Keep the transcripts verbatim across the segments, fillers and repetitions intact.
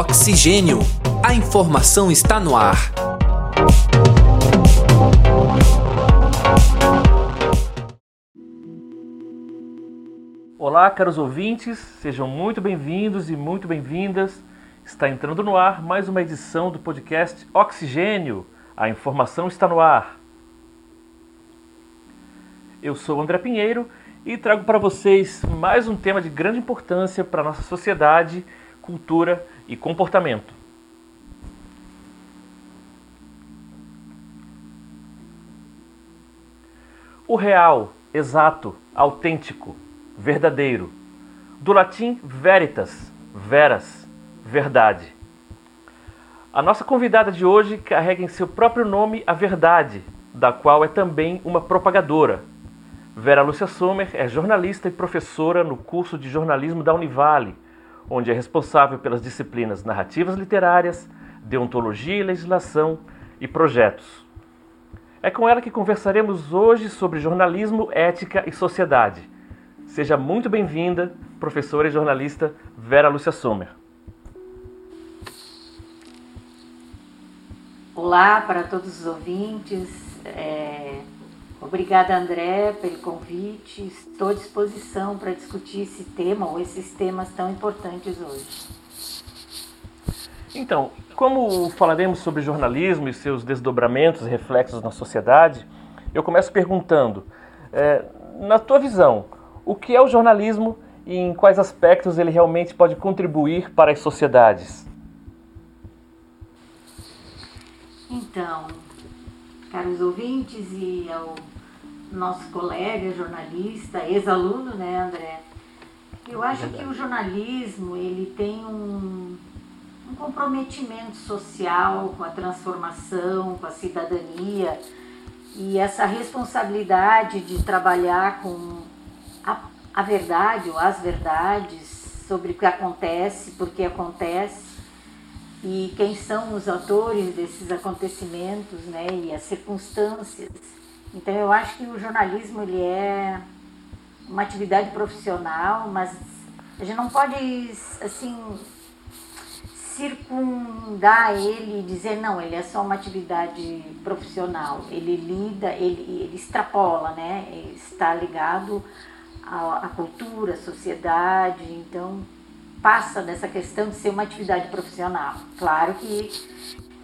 Oxigênio. A informação está no ar. Olá, caros ouvintes, sejam muito bem-vindos e muito bem-vindas. Está entrando no ar mais uma edição do podcast Oxigênio. A informação está no ar. Eu sou André Pinheiro e trago para vocês mais um tema de grande importância para a nossa sociedade, cultura e comportamento. O real, exato, autêntico, verdadeiro. Do latim veritas, veras, verdade. A nossa convidada de hoje carrega em seu próprio nome a verdade, da qual é também uma propagadora. Vera Lúcia Sommer é jornalista e professora no curso de jornalismo da Univali, onde é responsável pelas disciplinas narrativas literárias, deontologia e legislação e projetos. É com ela que conversaremos hoje sobre jornalismo, ética e sociedade. Seja muito bem-vinda, professora e jornalista Vera Lúcia Sommer. Olá para todos os ouvintes. É... Obrigada, André, pelo convite. Estou à disposição para discutir esse tema ou esses temas tão importantes hoje. Então, como falaremos sobre jornalismo e seus desdobramentos e reflexos na sociedade, eu começo perguntando, é, na tua visão, o que é o jornalismo e em quais aspectos ele realmente pode contribuir para as sociedades? Então, caros ouvintes e ao nosso colega jornalista, ex-aluno, né, André? Eu acho que o jornalismo ele tem um, um comprometimento social com a transformação, com a cidadania e essa responsabilidade de trabalhar com a, a verdade ou as verdades sobre o que acontece, por que acontece. E quem são os autores desses acontecimentos, né, e as circunstâncias. Então eu acho que o jornalismo ele é uma atividade profissional, mas a gente não pode assim, circundar ele e dizer não, ele é só uma atividade profissional, ele lida, ele, ele extrapola, né, ele está ligado à, à cultura, à sociedade, então passa dessa questão de ser uma atividade profissional. Claro que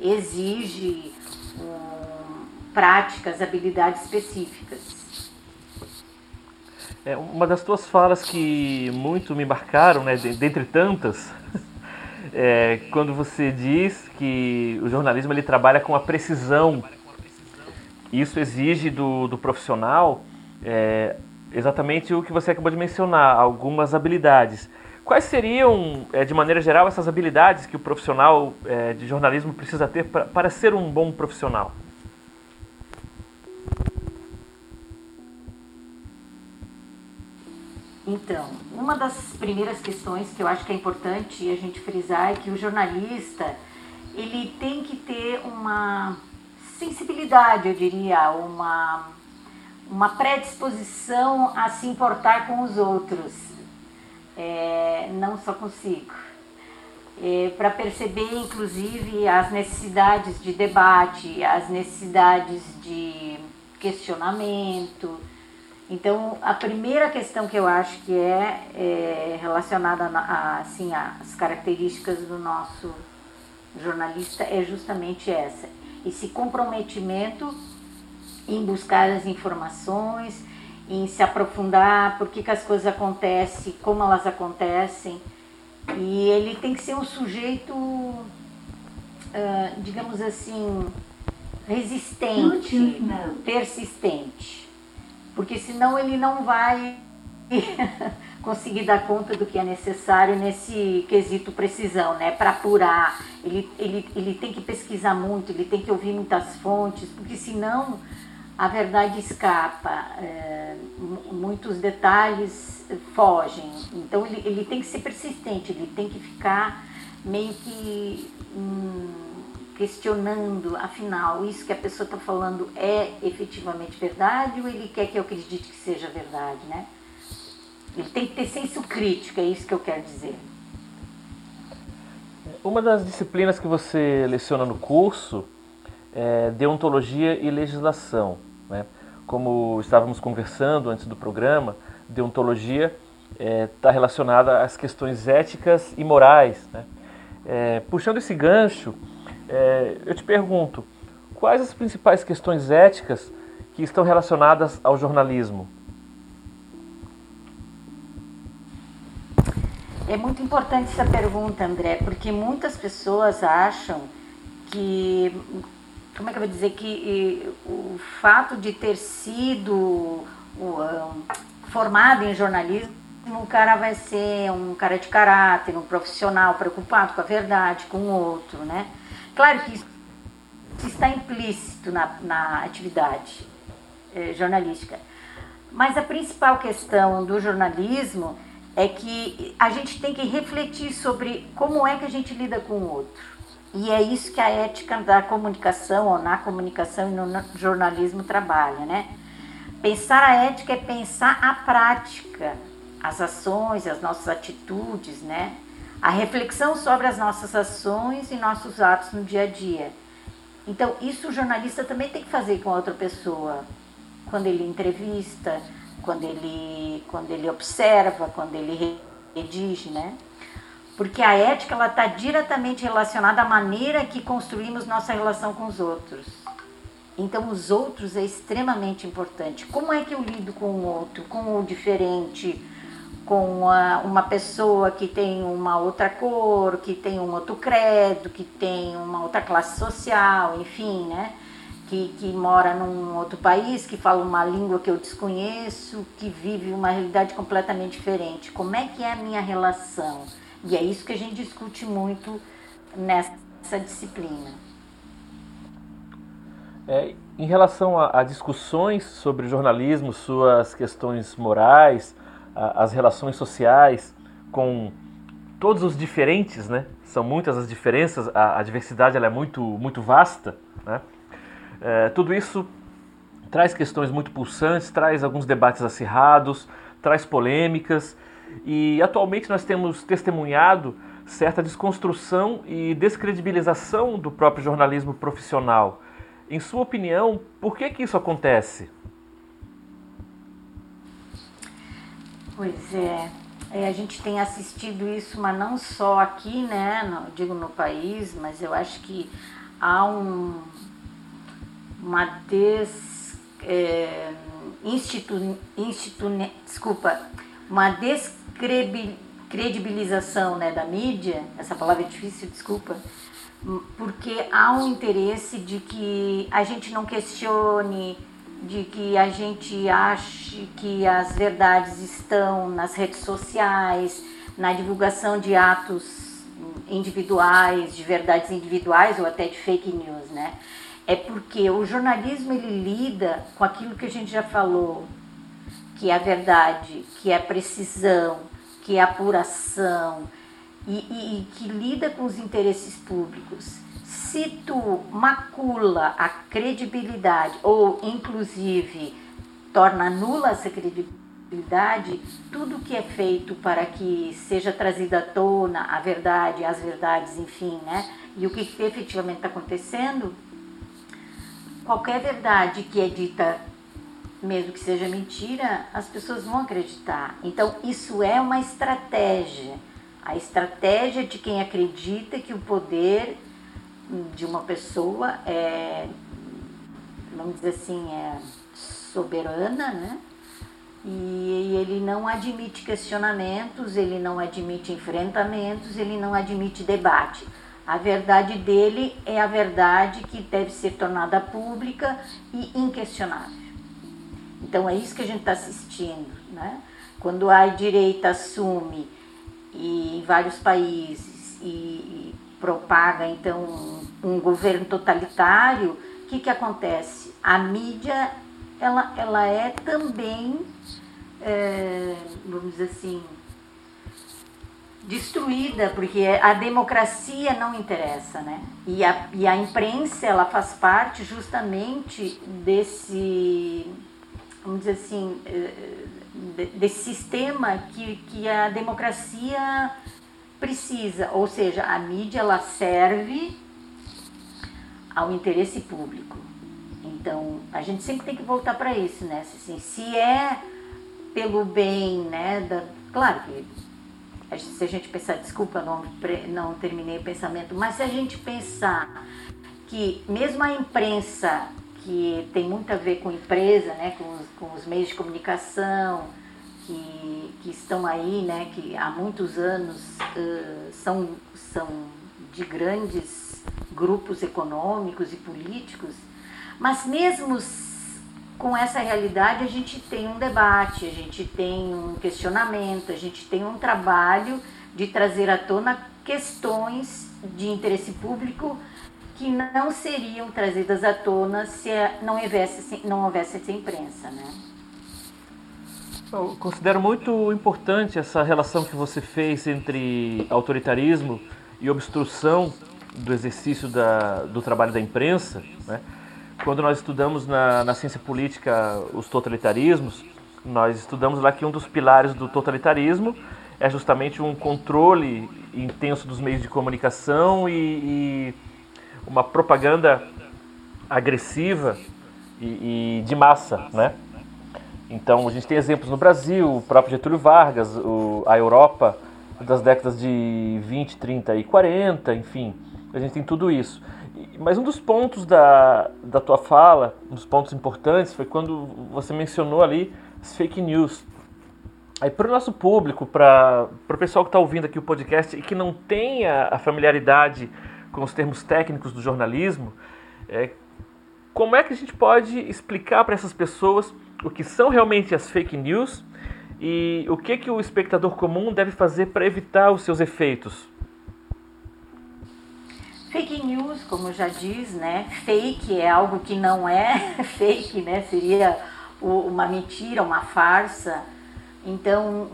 exige um, práticas, habilidades específicas. É, uma das tuas falas que muito me marcaram, né, dentre tantas, é quando você diz que o jornalismo ele trabalha com a precisão. Isso exige do, do profissional é, exatamente o que você acabou de mencionar, algumas habilidades. Quais seriam, de maneira geral, essas habilidades que o profissional de jornalismo precisa ter para ser um bom profissional? Então, uma das primeiras questões que eu acho que é importante a gente frisar é que o jornalista ele tem que ter uma sensibilidade, eu diria, uma, uma predisposição a se importar com os outros. É, não só consigo, é, para perceber inclusive as necessidades de debate, as necessidades de questionamento. Então a primeira questão que eu acho que é, é relacionada a, assim, às características do nosso jornalista é justamente essa, esse comprometimento em buscar as informações, em se aprofundar, por que, que as coisas acontecem, como elas acontecem. E ele tem que ser um sujeito, uh, digamos assim, resistente, não, não. persistente. Porque senão ele não vai conseguir dar conta do que é necessário nesse quesito precisão, né? Para apurar, ele, ele, ele tem que pesquisar muito, ele tem que ouvir muitas fontes, porque senão a verdade escapa, é, muitos detalhes fogem, então ele, ele tem que ser persistente, ele tem que ficar meio que hum, questionando, afinal, isso que a pessoa está falando é efetivamente verdade ou ele quer que eu acredite que seja verdade, né? Ele tem que ter senso crítico, é isso que eu quero dizer. Uma das disciplinas que você leciona no curso é deontologia e legislação, né? Como estávamos conversando antes do programa, deontologia está é, relacionada às questões éticas e morais, né? É, puxando esse gancho, é, eu te pergunto, quais as principais questões éticas que estão relacionadas ao jornalismo? É muito importante essa pergunta, André, porque muitas pessoas acham que, como é que eu vou dizer, que o fato de ter sido formado em jornalismo, o cara vai ser um cara de caráter, um profissional preocupado com a verdade, com o outro, né? Claro que isso está implícito na, na atividade eh, jornalística, mas a principal questão do jornalismo é que a gente tem que refletir sobre como é que a gente lida com o outro. E é isso que a ética da comunicação, ou na comunicação e no jornalismo trabalha, né? Pensar a ética é pensar a prática, as ações, as nossas atitudes, né? A reflexão sobre as nossas ações e nossos atos no dia a dia. Então, isso o jornalista também tem que fazer com a outra pessoa, quando ele entrevista, quando ele, quando ele observa, quando ele redige, né? Porque a ética ela está diretamente relacionada à maneira que construímos nossa relação com os outros. Então, os outros é extremamente importante. Como é que eu lido com o outro, com o diferente, com uma, uma pessoa que tem uma outra cor, que tem um outro credo, que tem uma outra classe social, enfim, né? Que, que mora num outro país, que fala uma língua que eu desconheço, que vive uma realidade completamente diferente. Como é que é a minha relação? E é isso que a gente discute muito nessa disciplina. É, em relação a, a discussões sobre jornalismo, suas questões morais, a, as relações sociais com todos os diferentes, né? São muitas as diferenças, a, a diversidade ela é muito, muito vasta, né? É, tudo isso traz questões muito pulsantes, traz alguns debates acirrados, traz polêmicas e atualmente nós temos testemunhado certa desconstrução e descredibilização do próprio jornalismo profissional. Em sua opinião, por que que isso acontece? Pois é, é a gente tem assistido isso, mas não só aqui, né, não, digo no país, mas eu acho que há um... uma des, é, institu, institu, desculpa, uma descredibilização, né, da mídia, essa palavra é difícil, desculpa, porque há um interesse de que a gente não questione, de que a gente ache que as verdades estão nas redes sociais, na divulgação de atos individuais, de verdades individuais ou até de fake news, né? É porque o jornalismo ele lida com aquilo que a gente já falou, que é a verdade, que é a precisão, que é a apuração e, e, e que lida com os interesses públicos. Se tu macula a credibilidade ou, inclusive, torna nula essa credibilidade, tudo que é feito para que seja trazida à tona a verdade, as verdades, enfim, né? E o que efetivamente está acontecendo... Qualquer verdade que é dita, mesmo que seja mentira, as pessoas vão acreditar. Então, isso é uma estratégia. A estratégia de quem acredita que o poder de uma pessoa é, vamos dizer assim, é soberana, né? E ele não admite questionamentos, ele não admite enfrentamentos, ele não admite debate. A verdade dele é a verdade que deve ser tornada pública e inquestionável. Então é isso que a gente está assistindo, né? Quando a direita assume e, em vários países e, e propaga então um, um governo totalitário, o que, que acontece? A mídia ela, ela é também, é, vamos dizer assim, destruída, porque a democracia não interessa, né? E a, e a imprensa, ela faz parte justamente desse, vamos dizer assim, desse sistema que, que a democracia precisa, ou seja, a mídia ela serve ao interesse público. Então, a gente sempre tem que voltar para isso, né? Assim, se é pelo bem, né? Da, claro que se a gente pensar, desculpa, não, não terminei o pensamento, mas se a gente pensar que mesmo a imprensa, que tem muito a ver com empresa, né? Com os, com os meios de comunicação, que, que estão aí, né? Que há muitos anos uh, são, são de grandes grupos econômicos e políticos, mas mesmo com essa realidade a gente tem um debate, a gente tem um questionamento, a gente tem um trabalho de trazer à tona questões de interesse público que não seriam trazidas à tona se não houvesse, não houvesse essa imprensa, né? Eu considero muito importante essa relação que você fez entre autoritarismo e obstrução do exercício da, do trabalho da imprensa, né? Quando nós estudamos na, na ciência política os totalitarismos, nós estudamos lá que um dos pilares do totalitarismo é justamente um controle intenso dos meios de comunicação e, e uma propaganda agressiva e, e de massa, né? Então a gente tem exemplos no Brasil, o próprio Getúlio Vargas, o, a Europa das décadas de vinte, trinta e quarenta, enfim, a gente tem tudo isso. Mas um dos pontos da, da tua fala, um dos pontos importantes, foi quando você mencionou ali as fake news. Aí para o nosso público, para o pessoal que está ouvindo aqui o podcast e que não tem a, a familiaridade com os termos técnicos do jornalismo, é, como é que a gente pode explicar para essas pessoas o que são realmente as fake news e o que, que o espectador comum deve fazer para evitar os seus efeitos? Fake news, como já diz, né? Fake é algo que não é fake, né? Seria uma mentira, uma farsa. Então,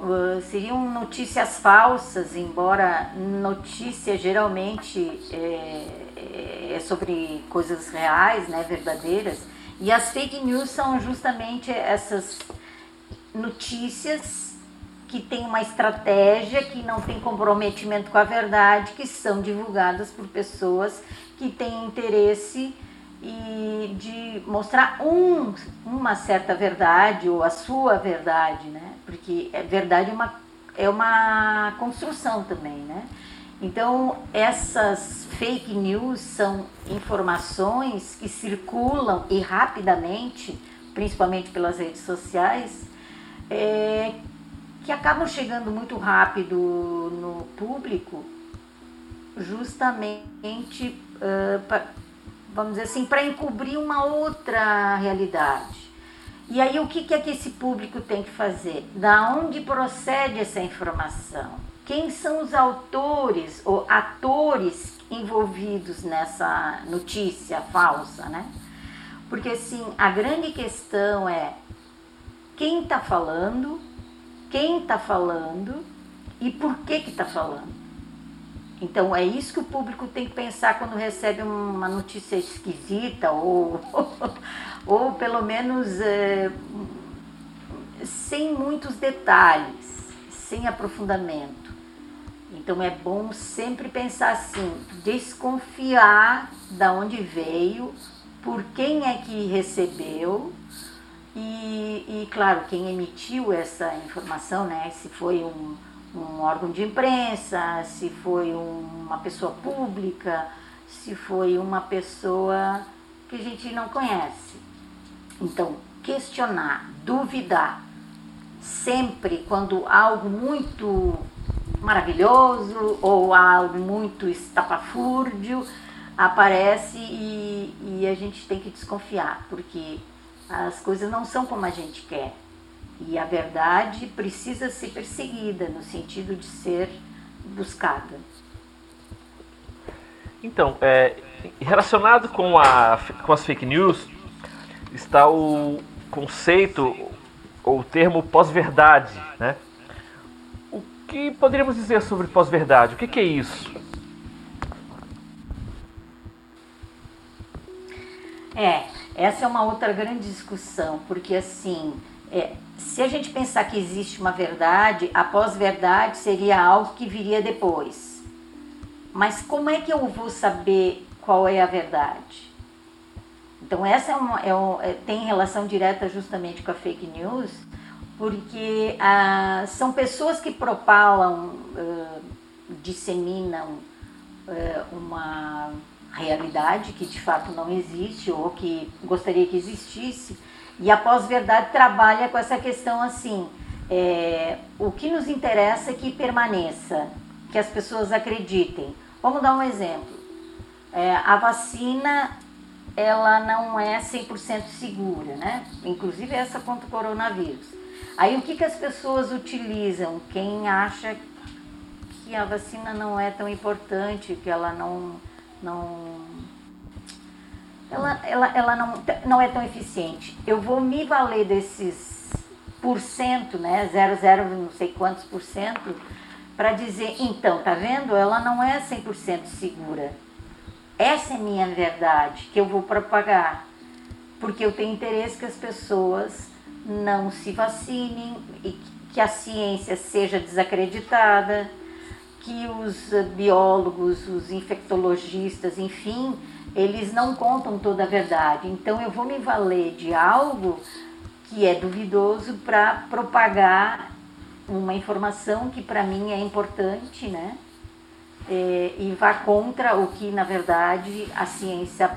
seriam notícias falsas, embora notícia geralmente é sobre coisas reais, né? Verdadeiras. E as fake news são justamente essas notícias que tem uma estratégia, que não tem comprometimento com a verdade, que são divulgadas por pessoas que têm interesse e de mostrar um, uma certa verdade ou a sua verdade, né? Porque a verdade é uma, é uma construção também, né? Então, essas fake news são informações que circulam e rapidamente, principalmente pelas redes sociais, é, que acabam chegando muito rápido no público, justamente, uh, pra, vamos dizer assim, para encobrir uma outra realidade. E aí o que, que é que esse público tem que fazer? Da onde procede essa informação? Quem são os autores ou atores envolvidos nessa notícia falsa, né? Porque, assim, a grande questão é quem está falando, quem está falando e por que que está falando. Então, é isso que o público tem que pensar quando recebe uma notícia esquisita ou, ou, ou pelo menos, é, sem muitos detalhes, sem aprofundamento. Então, é bom sempre pensar assim, desconfiar da onde veio, por quem é que recebeu, E, e, claro, quem emitiu essa informação, né? Se foi um, um órgão de imprensa, se foi um, uma pessoa pública, se foi uma pessoa que a gente não conhece. Então, questionar, duvidar, sempre quando há algo muito maravilhoso ou há algo muito estapafúrdio, aparece e, e a gente tem que desconfiar, porque as coisas não são como a gente quer e a verdade precisa ser perseguida no sentido de ser buscada. Então, é, relacionado com, a, com as fake news está o conceito ou o termo pós-verdade, né? O que poderíamos dizer sobre pós-verdade? O que, que é isso? É, essa é uma outra grande discussão, porque assim, É, se a gente pensar que existe uma verdade, a pós-verdade seria algo que viria depois. Mas como é que eu vou saber qual é a verdade? Então essa é uma, é um, é, tem relação direta justamente com a fake news, porque ah, são pessoas que propalam, ah, disseminam ah, uma realidade que de fato não existe ou que gostaria que existisse. E a pós-verdade trabalha com essa questão assim, é, o que nos interessa é que permaneça, que as pessoas acreditem. Vamos dar um exemplo. É, a vacina, ela não é cem por cento segura, né? Inclusive essa contra o coronavírus. Aí o que, que as pessoas utilizam? Quem acha que a vacina não é tão importante, que ela não... não Ela, ela, ela não, não é tão eficiente. Eu vou me valer desses por cento, né? Zero, zero, não sei quantos por cento, para dizer, então, tá vendo? Ela não é cem por cento segura. Essa é minha verdade, que eu vou propagar. Porque eu tenho interesse que as pessoas não se vacinem, e que a ciência seja desacreditada, que os biólogos, os infectologistas, enfim... eles não contam toda a verdade, então eu vou me valer de algo que é duvidoso para propagar uma informação que para mim é importante, né? É, e vá contra o que na verdade a ciência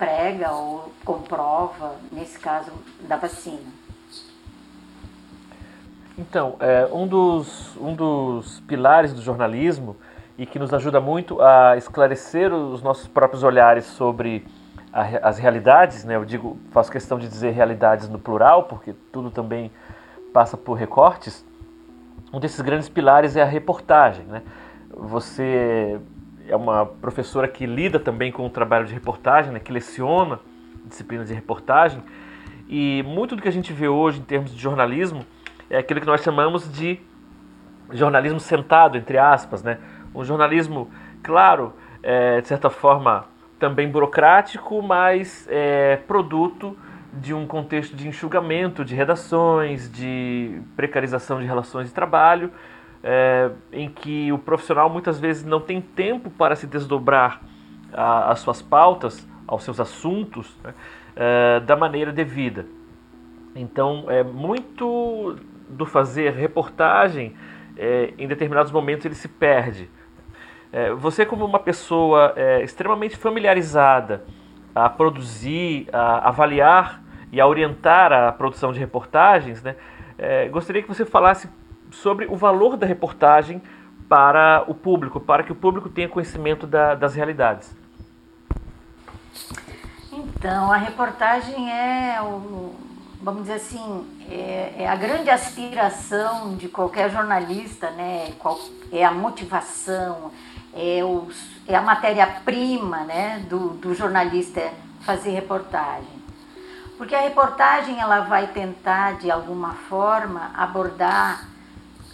prega ou comprova, nesse caso da vacina. Então, é, um dos, um dos pilares do jornalismo e que nos ajuda muito a esclarecer os nossos próprios olhares sobre a, as realidades, né? Eu digo, faço questão de dizer realidades no plural, porque tudo também passa por recortes. Um desses grandes pilares é a reportagem, né? Você é uma professora que lida também com o trabalho de reportagem, né? Que leciona disciplinas de reportagem, e muito do que a gente vê hoje em termos de jornalismo é aquilo que nós chamamos de jornalismo sentado, entre aspas, né? Um jornalismo, claro, é, de certa forma também burocrático, mas é, produto de um contexto de enxugamento de redações, de precarização de relações de trabalho, é, em que o profissional muitas vezes não tem tempo para se desdobrar às suas pautas, aos seus assuntos, né, é, da maneira devida. Então, é, muito do fazer reportagem, é, em determinados momentos ele se perde. Você, como uma pessoa é, extremamente familiarizada a produzir, a avaliar e a orientar a produção de reportagens, né, é, gostaria que você falasse sobre o valor da reportagem para o público, para que o público tenha conhecimento da, das realidades. Então, a reportagem é, o, vamos dizer assim, é, é a grande aspiração de qualquer jornalista, né, qual, é a motivação... É, o, é a matéria-prima, né, do, do jornalista fazer reportagem. Porque a reportagem ela vai tentar, de alguma forma, abordar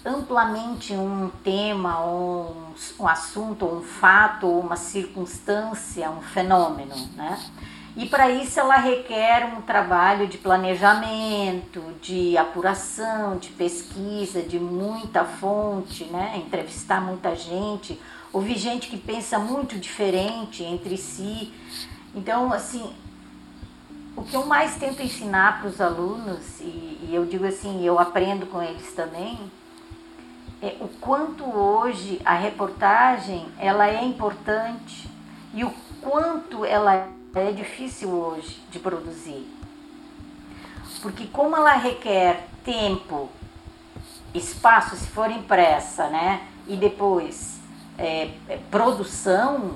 amplamente um tema, ou um, um assunto, ou um fato, ou uma circunstância, um fenômeno, né? E para isso ela requer um trabalho de planejamento, de apuração, de pesquisa, de muita fonte, né? Entrevistar muita gente... Ouvi gente que pensa muito diferente entre si. Então, assim, o que eu mais tento ensinar para os alunos, e, e eu digo assim, eu aprendo com eles também, é o quanto hoje a reportagem, ela é importante e o quanto ela é difícil hoje de produzir. Porque como ela requer tempo, espaço, se for impressa, né, e depois... É, é, produção,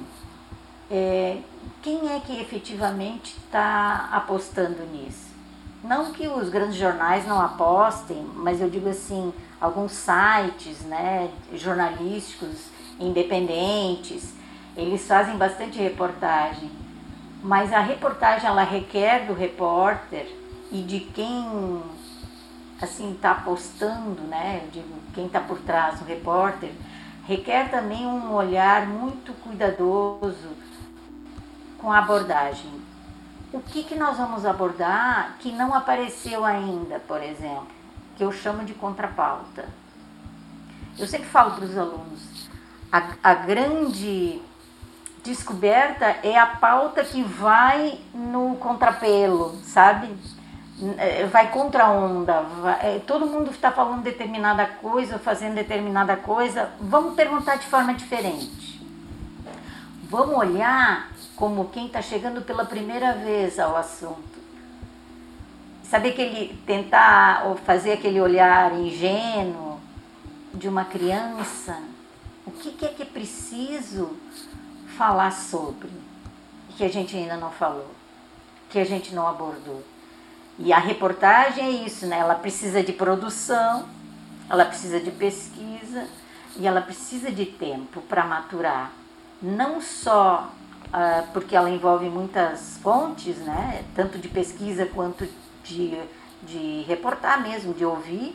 é, quem é que efetivamente está apostando nisso? Não que os grandes jornais não apostem, mas eu digo assim, alguns sites, né, jornalísticos independentes, eles fazem bastante reportagem, mas a reportagem ela requer do repórter e de quem assim está apostando, né, eu digo, quem está por trás do repórter, requer também um olhar muito cuidadoso com a abordagem. o que, que nós vamos abordar que não apareceu ainda, por exemplo, que eu chamo de contrapauta. Eu sempre falo para os alunos, a, a grande descoberta é a pauta que vai no contrapelo, sabe? Vai contra a onda, vai, todo mundo está falando determinada coisa, fazendo determinada coisa, vamos perguntar de forma diferente. Vamos olhar como quem está chegando pela primeira vez ao assunto. Saber que ele tentar ou fazer aquele olhar ingênuo de uma criança, o que, que é que é preciso falar sobre, que a gente ainda não falou, que a gente não abordou. E a reportagem é isso, né? Ela precisa de produção, ela precisa de pesquisa e ela precisa de tempo para maturar. Não só uh, porque ela envolve muitas fontes, né? Tanto de pesquisa quanto de, de reportar mesmo, de ouvir,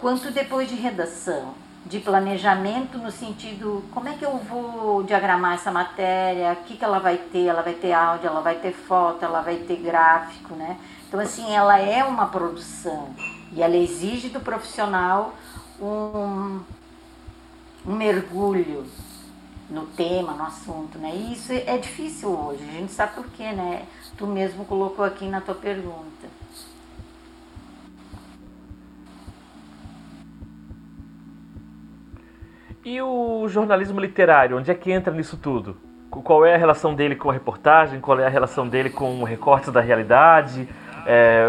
quanto depois de redação, de planejamento no sentido como é que eu vou diagramar essa matéria, o que, que ela vai ter, ela vai ter áudio, ela vai ter foto, ela vai ter gráfico, né? Então, assim, ela é uma produção e ela exige do profissional um, um mergulho no tema, no assunto, né? E isso é difícil hoje, a gente sabe por quê, né? Tu mesmo colocou aqui na tua pergunta. E o jornalismo literário, onde é que entra nisso tudo? Qual é a relação dele com a reportagem? Qual é a relação dele com recortes da realidade? É,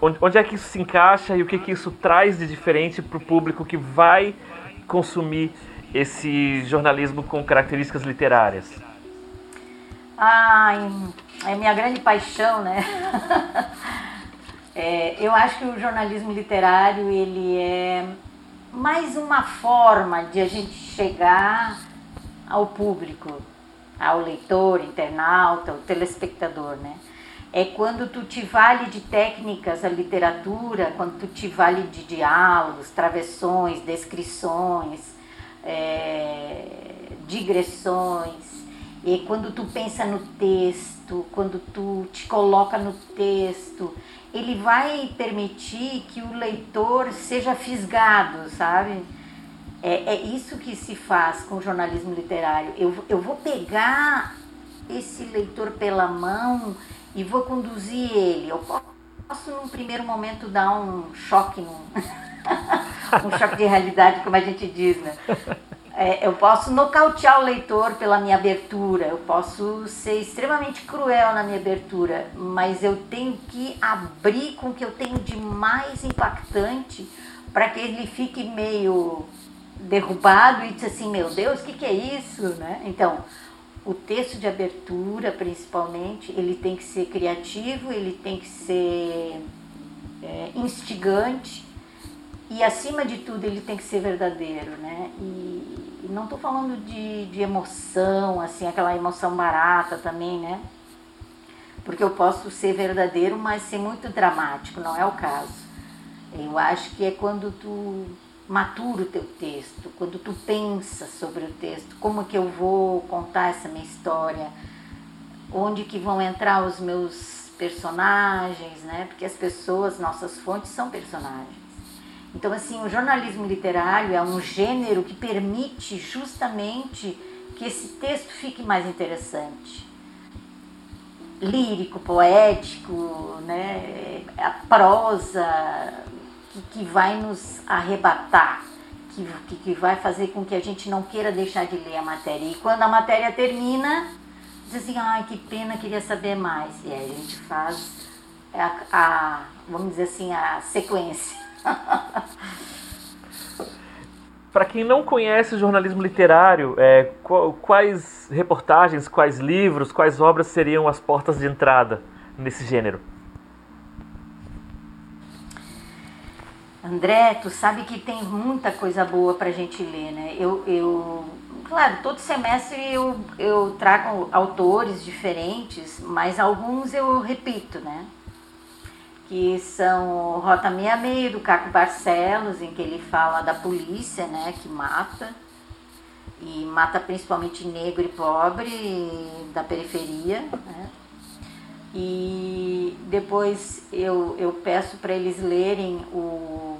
onde é que isso se encaixa e o que, que isso traz de diferente para o público que vai consumir esse jornalismo com características literárias? Ai, é minha grande paixão, né? É, eu acho que o jornalismo literário, ele é mais uma forma de a gente chegar ao público, ao leitor, internauta, ao telespectador, né? É quando tu te vale de técnicas, a literatura, quando tu te vale de diálogos, travessões, descrições, é, digressões, e quando tu pensa no texto, quando tu te coloca no texto, ele vai permitir que o leitor seja fisgado, sabe? É, é isso que se faz com o jornalismo literário. Eu, eu vou pegar esse leitor pela mão e vou conduzir ele. Eu posso, num primeiro momento, dar um choque, um, um choque de realidade, como a gente diz, né? É, eu posso nocautear o leitor pela minha abertura, eu posso ser extremamente cruel na minha abertura, mas eu tenho que abrir com o que eu tenho de mais impactante para que ele fique meio derrubado e diz assim, meu Deus, o que, que é isso, né? Então, o texto de abertura, principalmente, ele tem que ser criativo, ele tem que ser é, instigante e, acima de tudo, ele tem que ser verdadeiro, né? E, e não estou falando de, de emoção, assim, aquela emoção barata também, né? Porque eu posso ser verdadeiro, mas ser muito dramático, não é o caso. Eu acho que é quando tu matura o teu texto, quando tu pensa sobre o texto, como que eu vou contar essa minha história, onde que vão entrar os meus personagens, né? Porque as pessoas, nossas fontes, são personagens. Então, assim, o jornalismo literário é um gênero que permite justamente que esse texto fique mais interessante. Lírico, poético, né? A prosa que vai nos arrebatar, que, que, que vai fazer com que a gente não queira deixar de ler a matéria. E quando a matéria termina, diz assim, ai, que pena, queria saber mais. E aí a gente faz a, a vamos dizer assim, a sequência. Para quem não conhece o jornalismo literário, é, quais reportagens, quais livros, quais obras seriam as portas de entrada nesse gênero? André, tu sabe que tem muita coisa boa pra gente ler, né? Eu, eu claro, todo semestre eu, eu trago autores diferentes, mas alguns eu repito, né? Que são Rota sessenta e seis, do Caco Barcelos, em que ele fala da polícia, né? Que mata, e mata principalmente negro e pobre da periferia, né? e depois eu, eu peço para eles lerem o,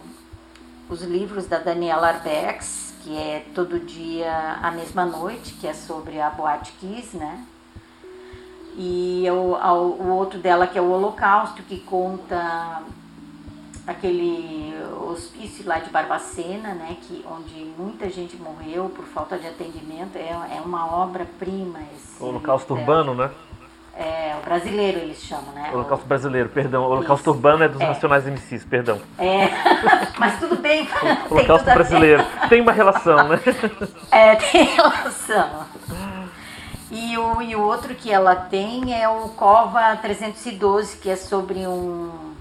os livros da Daniela Arbex, que é Todo Dia a Mesma Noite, que é sobre a Boate Kiss, né? E eu, ao, o outro dela, que é o Holocausto, que conta aquele hospício lá de Barbacena, né, que, onde muita gente morreu por falta de atendimento. É, é uma obra-prima esse. O Holocausto dela. Urbano, né? É, o brasileiro eles chamam, né? O Holocausto o... brasileiro, perdão. O Holocausto Isso. urbano é dos é. Nacionais M Cs, perdão. É, mas tudo bem. O Holocausto tem brasileiro. Tem uma relação, né? É, tem relação. E o, e o outro que ela tem é o Cova trezentos e doze, que é sobre um,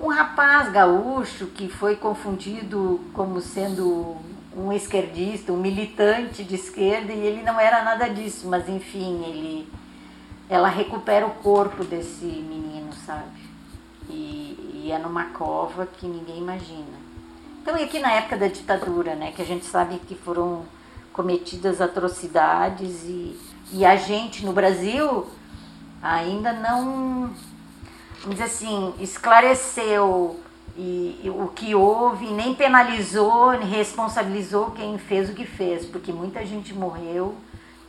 um rapaz gaúcho que foi confundido como sendo um esquerdista, um militante de esquerda, e ele não era nada disso, mas enfim, ele... ela recupera o corpo desse menino, sabe? E, e é numa cova que ninguém imagina. Então, e aqui na época da ditadura, né? Que a gente sabe que foram cometidas atrocidades e, e a gente, no Brasil, ainda não, vamos dizer assim, esclareceu e, e, o que houve, nem penalizou, nem responsabilizou quem fez o que fez, porque muita gente morreu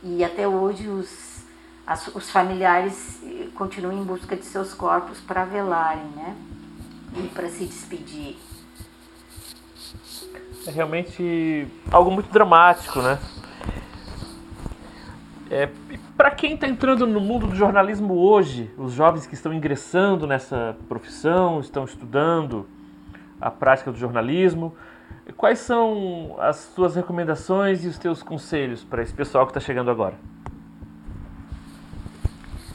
e até hoje os As, os familiares continuam em busca de seus corpos para velarem, né? E para se despedir. É realmente algo muito dramático, né? É, para quem está entrando no mundo do jornalismo hoje, os jovens que estão ingressando nessa profissão, estão estudando a prática do jornalismo, quais são as suas recomendações e os teus conselhos para esse pessoal que está chegando agora?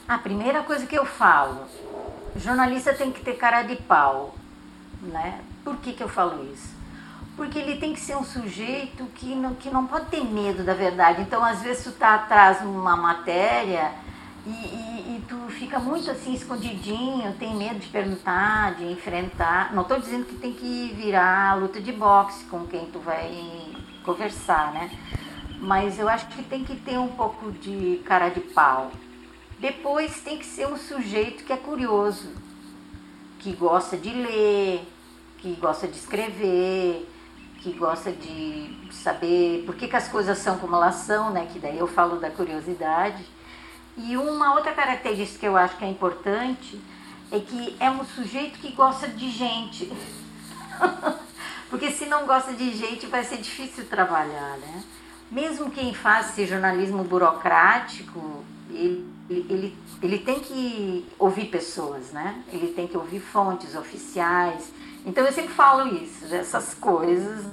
A primeira coisa que eu falo, jornalista tem que ter cara de pau, né? Por que que eu falo isso? Porque ele tem que ser um sujeito que não, que não pode ter medo da verdade. Então, às vezes, tu tá atrás de uma matéria e, e, e tu fica muito assim, escondidinho, tem medo de perguntar, de enfrentar. Não estou dizendo que tem que virar luta de boxe com quem tu vai conversar, né? Mas eu acho que tem que ter um pouco de cara de pau. Depois tem que ser um sujeito que é curioso, que gosta de ler, que gosta de escrever, que gosta de saber por que, que as coisas são como elas são, né? Que daí eu falo da curiosidade. E uma outra característica que eu acho que é importante é que é um sujeito que gosta de gente. Porque se não gosta de gente vai ser difícil trabalhar, né? Mesmo quem faz esse jornalismo burocrático, ele Ele, ele, ele tem que ouvir pessoas, né? Ele tem que ouvir fontes oficiais. Então, eu sempre falo isso, essas coisas,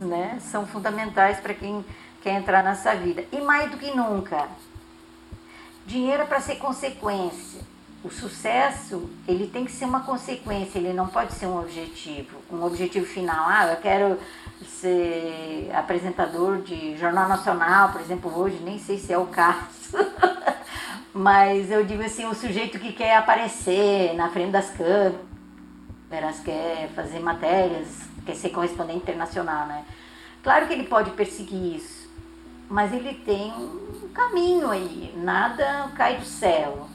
né, são fundamentais para quem quer entrar nessa vida. E mais do que nunca, dinheiro é para ser consequência. O sucesso, ele tem que ser uma consequência, ele não pode ser um objetivo. Um objetivo final, ah, eu quero ser apresentador de Jornal Nacional, por exemplo, hoje, nem sei se é o caso. Mas eu digo assim, o sujeito que quer aparecer na frente das câmeras, quer fazer matérias, quer ser correspondente internacional, né? Claro que ele pode perseguir isso, mas ele tem um caminho aí, nada cai do céu,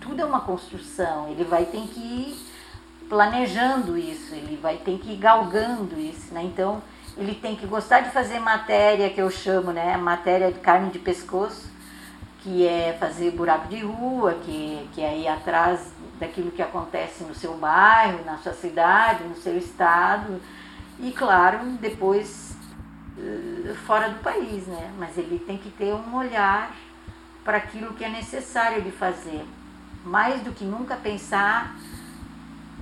tudo é uma construção, ele vai ter que ir planejando isso, ele vai ter que ir galgando isso, né? Então, ele tem que gostar de fazer matéria, que eu chamo, né, matéria de carne de pescoço, que é fazer buraco de rua, que, que é ir atrás daquilo que acontece no seu bairro, na sua cidade, no seu estado, e claro, depois fora do país, né? Mas ele tem que ter um olhar para aquilo que é necessário ele fazer. Mais do que nunca pensar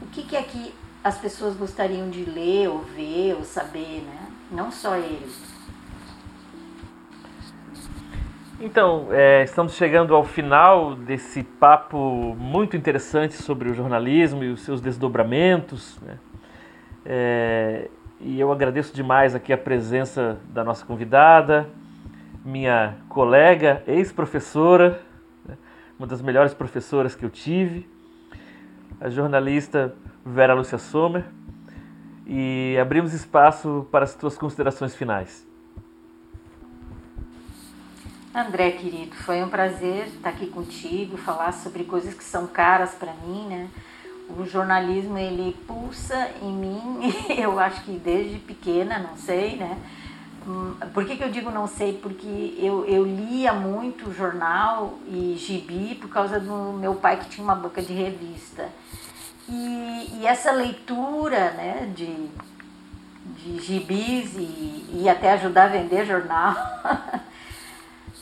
o que, que é que as pessoas gostariam de ler, ou ver, ou saber, né? Não só ele. Então, é, estamos chegando ao final desse papo muito interessante sobre o jornalismo e os seus desdobramentos, né? É, e eu agradeço demais aqui a presença da nossa convidada, minha colega, ex-professora, né? Uma das melhores professoras que eu tive, a jornalista Vera Lúcia Sommer, e abrimos espaço para as tuas considerações finais. André, querido, foi um prazer estar aqui contigo, falar sobre coisas que são caras para mim, né? O jornalismo, ele pulsa em mim, eu acho que desde pequena, não sei, né? Por que que eu digo não sei? Porque eu, eu lia muito jornal e gibi por causa do meu pai, que tinha uma banca de revista. E, e essa leitura, né, de, de gibis e, e até ajudar a vender jornal...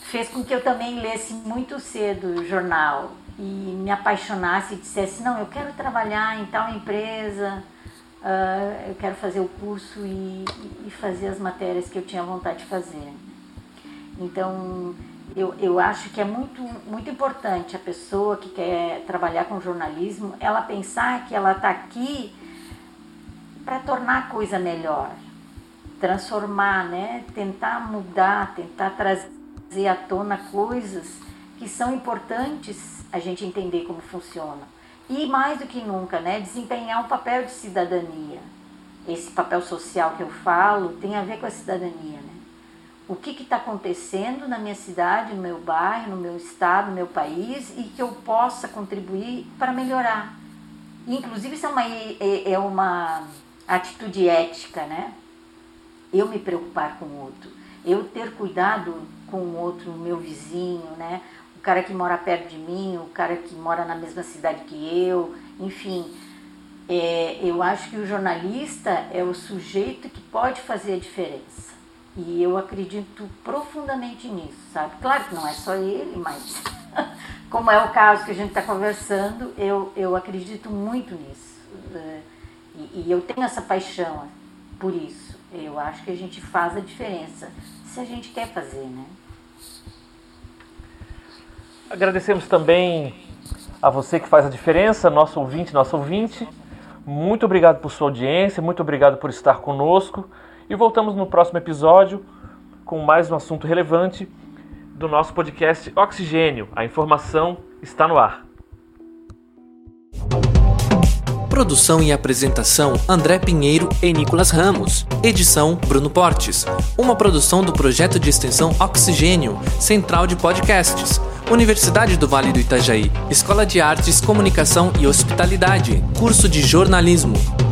fez com que eu também lesse muito cedo o jornal e me apaixonasse e dissesse, não, eu quero trabalhar em tal empresa, uh, eu quero fazer o curso e, e fazer as matérias que eu tinha vontade de fazer. Então, eu, eu acho que é muito, muito importante a pessoa que quer trabalhar com jornalismo, ela pensar que ela está aqui para tornar a coisa melhor, transformar, né? Tentar mudar, tentar trazer e à tona coisas que são importantes a gente entender como funcionam. E mais do que nunca, né, desempenhar um papel de cidadania. Esse papel social que eu falo tem a ver com a cidadania, né? O que que está acontecendo na minha cidade, no meu bairro, no meu estado, no meu país, e que eu possa contribuir para melhorar. Inclusive isso é uma, é uma atitude ética, né? Eu me preocupar com o outro, eu ter cuidado com o outro, o meu vizinho, né? O cara que mora perto de mim, o cara que mora na mesma cidade que eu, enfim. É, eu acho que o jornalista é o sujeito que pode fazer a diferença. E eu acredito profundamente nisso, sabe? Claro que não é só ele, mas como é o caso que a gente está conversando, eu, eu acredito muito nisso. E, e eu tenho essa paixão por isso. Eu acho que a gente faz a diferença. A gente quer fazer, né? Agradecemos também a você que faz a diferença, nosso ouvinte, nosso ouvinte. Muito obrigado por sua audiência, muito obrigado por estar conosco e voltamos no próximo episódio com mais um assunto relevante do nosso podcast Oxigênio. A informação está no ar. Produção e apresentação André Pinheiro e Nicolas Ramos. Edição Bruno Portes. Uma produção do projeto de extensão Oxigênio, Central de Podcasts. Universidade do Vale do Itajaí. Escola de Artes, Comunicação e Hospitalidade. Curso de Jornalismo.